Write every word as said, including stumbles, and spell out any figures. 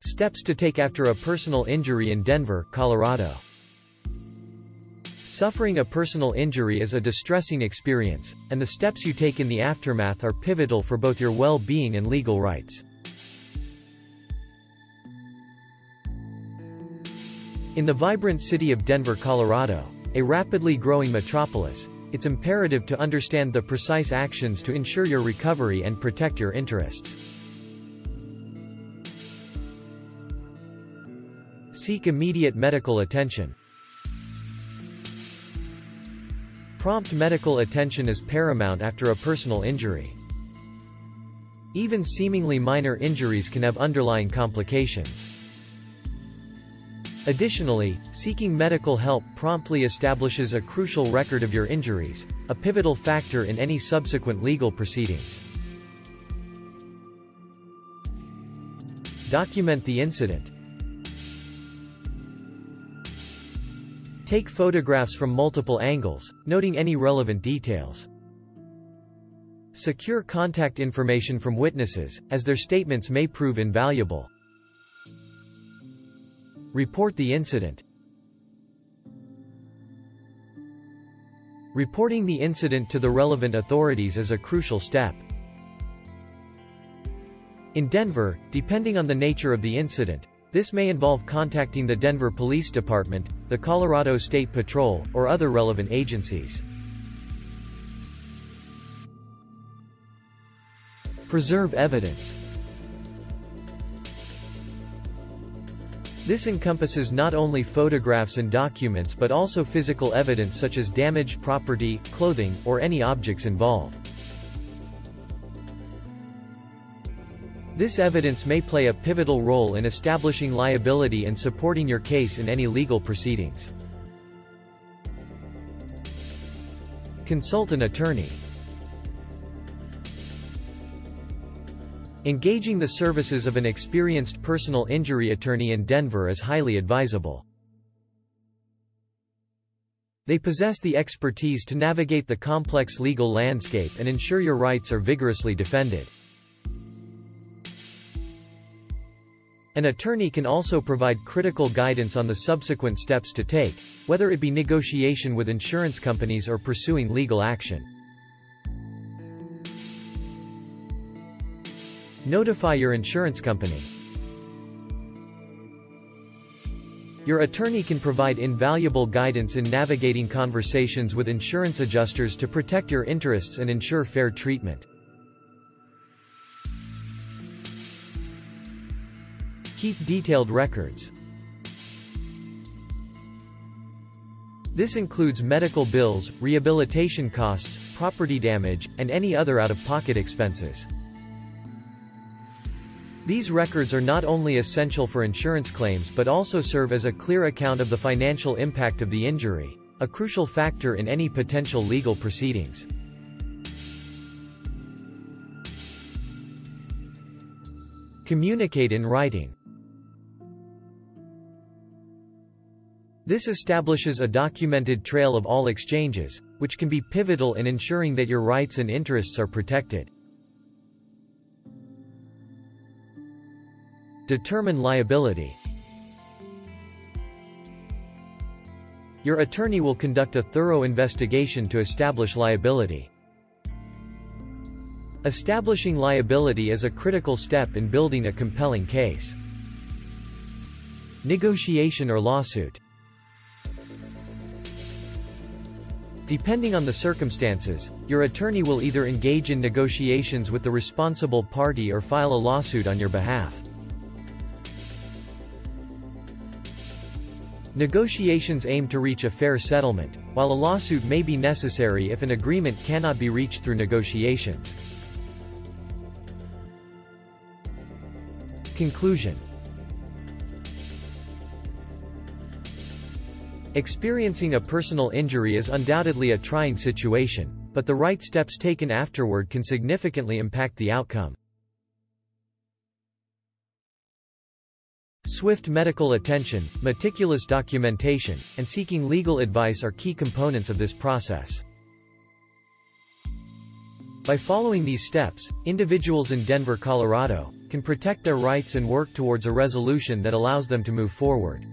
Steps to take after a personal injury in Denver, Colorado. Suffering a personal injury is a distressing experience, and the steps you take in the aftermath are pivotal for both your well-being and legal rights. In the vibrant city of Denver, Colorado, a rapidly growing metropolis, it's imperative to understand the precise actions to ensure your recovery and protect your interests. Seek immediate medical attention. Prompt medical attention is paramount after a personal injury. Even seemingly minor injuries can have underlying complications. Additionally, seeking medical help promptly establishes a crucial record of your injuries, a pivotal factor in any subsequent legal proceedings. Document the incident. Take photographs from multiple angles, noting any relevant details. Secure contact information from witnesses, as their statements may prove invaluable. Report the incident. Reporting the incident to the relevant authorities is a crucial step. In Denver, depending on the nature of the incident, this may involve contacting the Denver Police Department, the Colorado State Patrol, or other relevant agencies. Preserve evidence. This encompasses not only photographs and documents but also physical evidence such as damaged property, clothing, or any objects involved. This evidence may play a pivotal role in establishing liability and supporting your case in any legal proceedings. Consult an attorney. Engaging the services of an experienced personal injury attorney in Denver is highly advisable. They possess the expertise to navigate the complex legal landscape and ensure your rights are vigorously defended. An attorney can also provide critical guidance on the subsequent steps to take, whether it be negotiation with insurance companies or pursuing legal action. Notify your insurance company. Your attorney can provide invaluable guidance in navigating conversations with insurance adjusters to protect your interests and ensure fair treatment. Keep detailed records. This includes medical bills, rehabilitation costs, property damage, and any other out-of-pocket expenses. These records are not only essential for insurance claims but also serve as a clear account of the financial impact of the injury, a crucial factor in any potential legal proceedings. Communicate in writing. This establishes a documented trail of all exchanges, which can be pivotal in ensuring that your rights and interests are protected. Determine liability. Your attorney will conduct a thorough investigation to establish liability. Establishing liability is a critical step in building a compelling case. Negotiation or lawsuit. Depending on the circumstances, your attorney will either engage in negotiations with the responsible party or file a lawsuit on your behalf. Negotiations aim to reach a fair settlement, while a lawsuit may be necessary if an agreement cannot be reached through negotiations. Conclusion. Experiencing a personal injury is undoubtedly a trying situation, but the right steps taken afterward can significantly impact the outcome. Swift medical attention, meticulous documentation, and seeking legal advice are key components of this process. By following these steps, individuals in Denver, Colorado, can protect their rights and work towards a resolution that allows them to move forward.